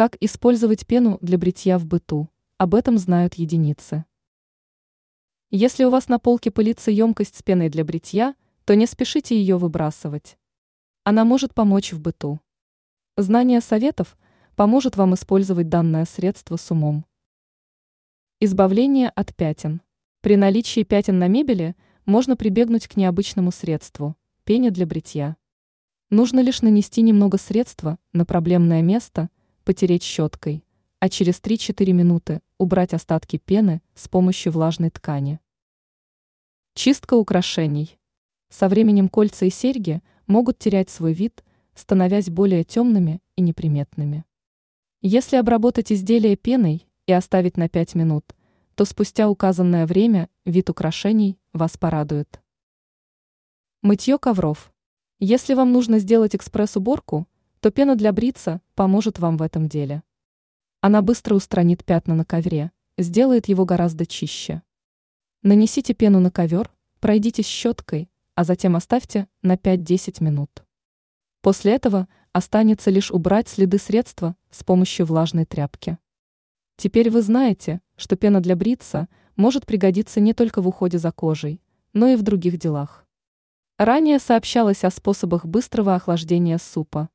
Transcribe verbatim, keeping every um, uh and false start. Как использовать пену для бритья в быту? Об этом знают единицы. Если у вас на полке пылится емкость с пеной для бритья, то не спешите ее выбрасывать. Она может помочь в быту. Знание советов поможет вам использовать данное средство с умом. Избавление от пятен. При наличии пятен на мебели можно прибегнуть к необычному средству – пене для бритья. Нужно лишь нанести немного средства на проблемное место, потереть щеткой, а через три-четыре минуты убрать остатки пены с помощью влажной ткани. Чистка украшений. Со временем кольца и серьги могут терять свой вид, становясь более темными и неприметными. Если обработать изделие пеной и оставить на пять минут, то спустя указанное время вид украшений вас порадует. Мытье ковров. Если вам нужно сделать экспресс-уборку, то пена для брица поможет вам в этом деле. Она быстро устранит пятна на ковре, сделает его гораздо чище. Нанесите пену на ковер, пройдитесь щеткой, а затем оставьте на пять-десять минут. После этого останется лишь убрать следы средства с помощью влажной тряпки. Теперь вы знаете, что пена для брица может пригодиться не только в уходе за кожей, но и в других делах. Ранее сообщалось о способах быстрого охлаждения супа.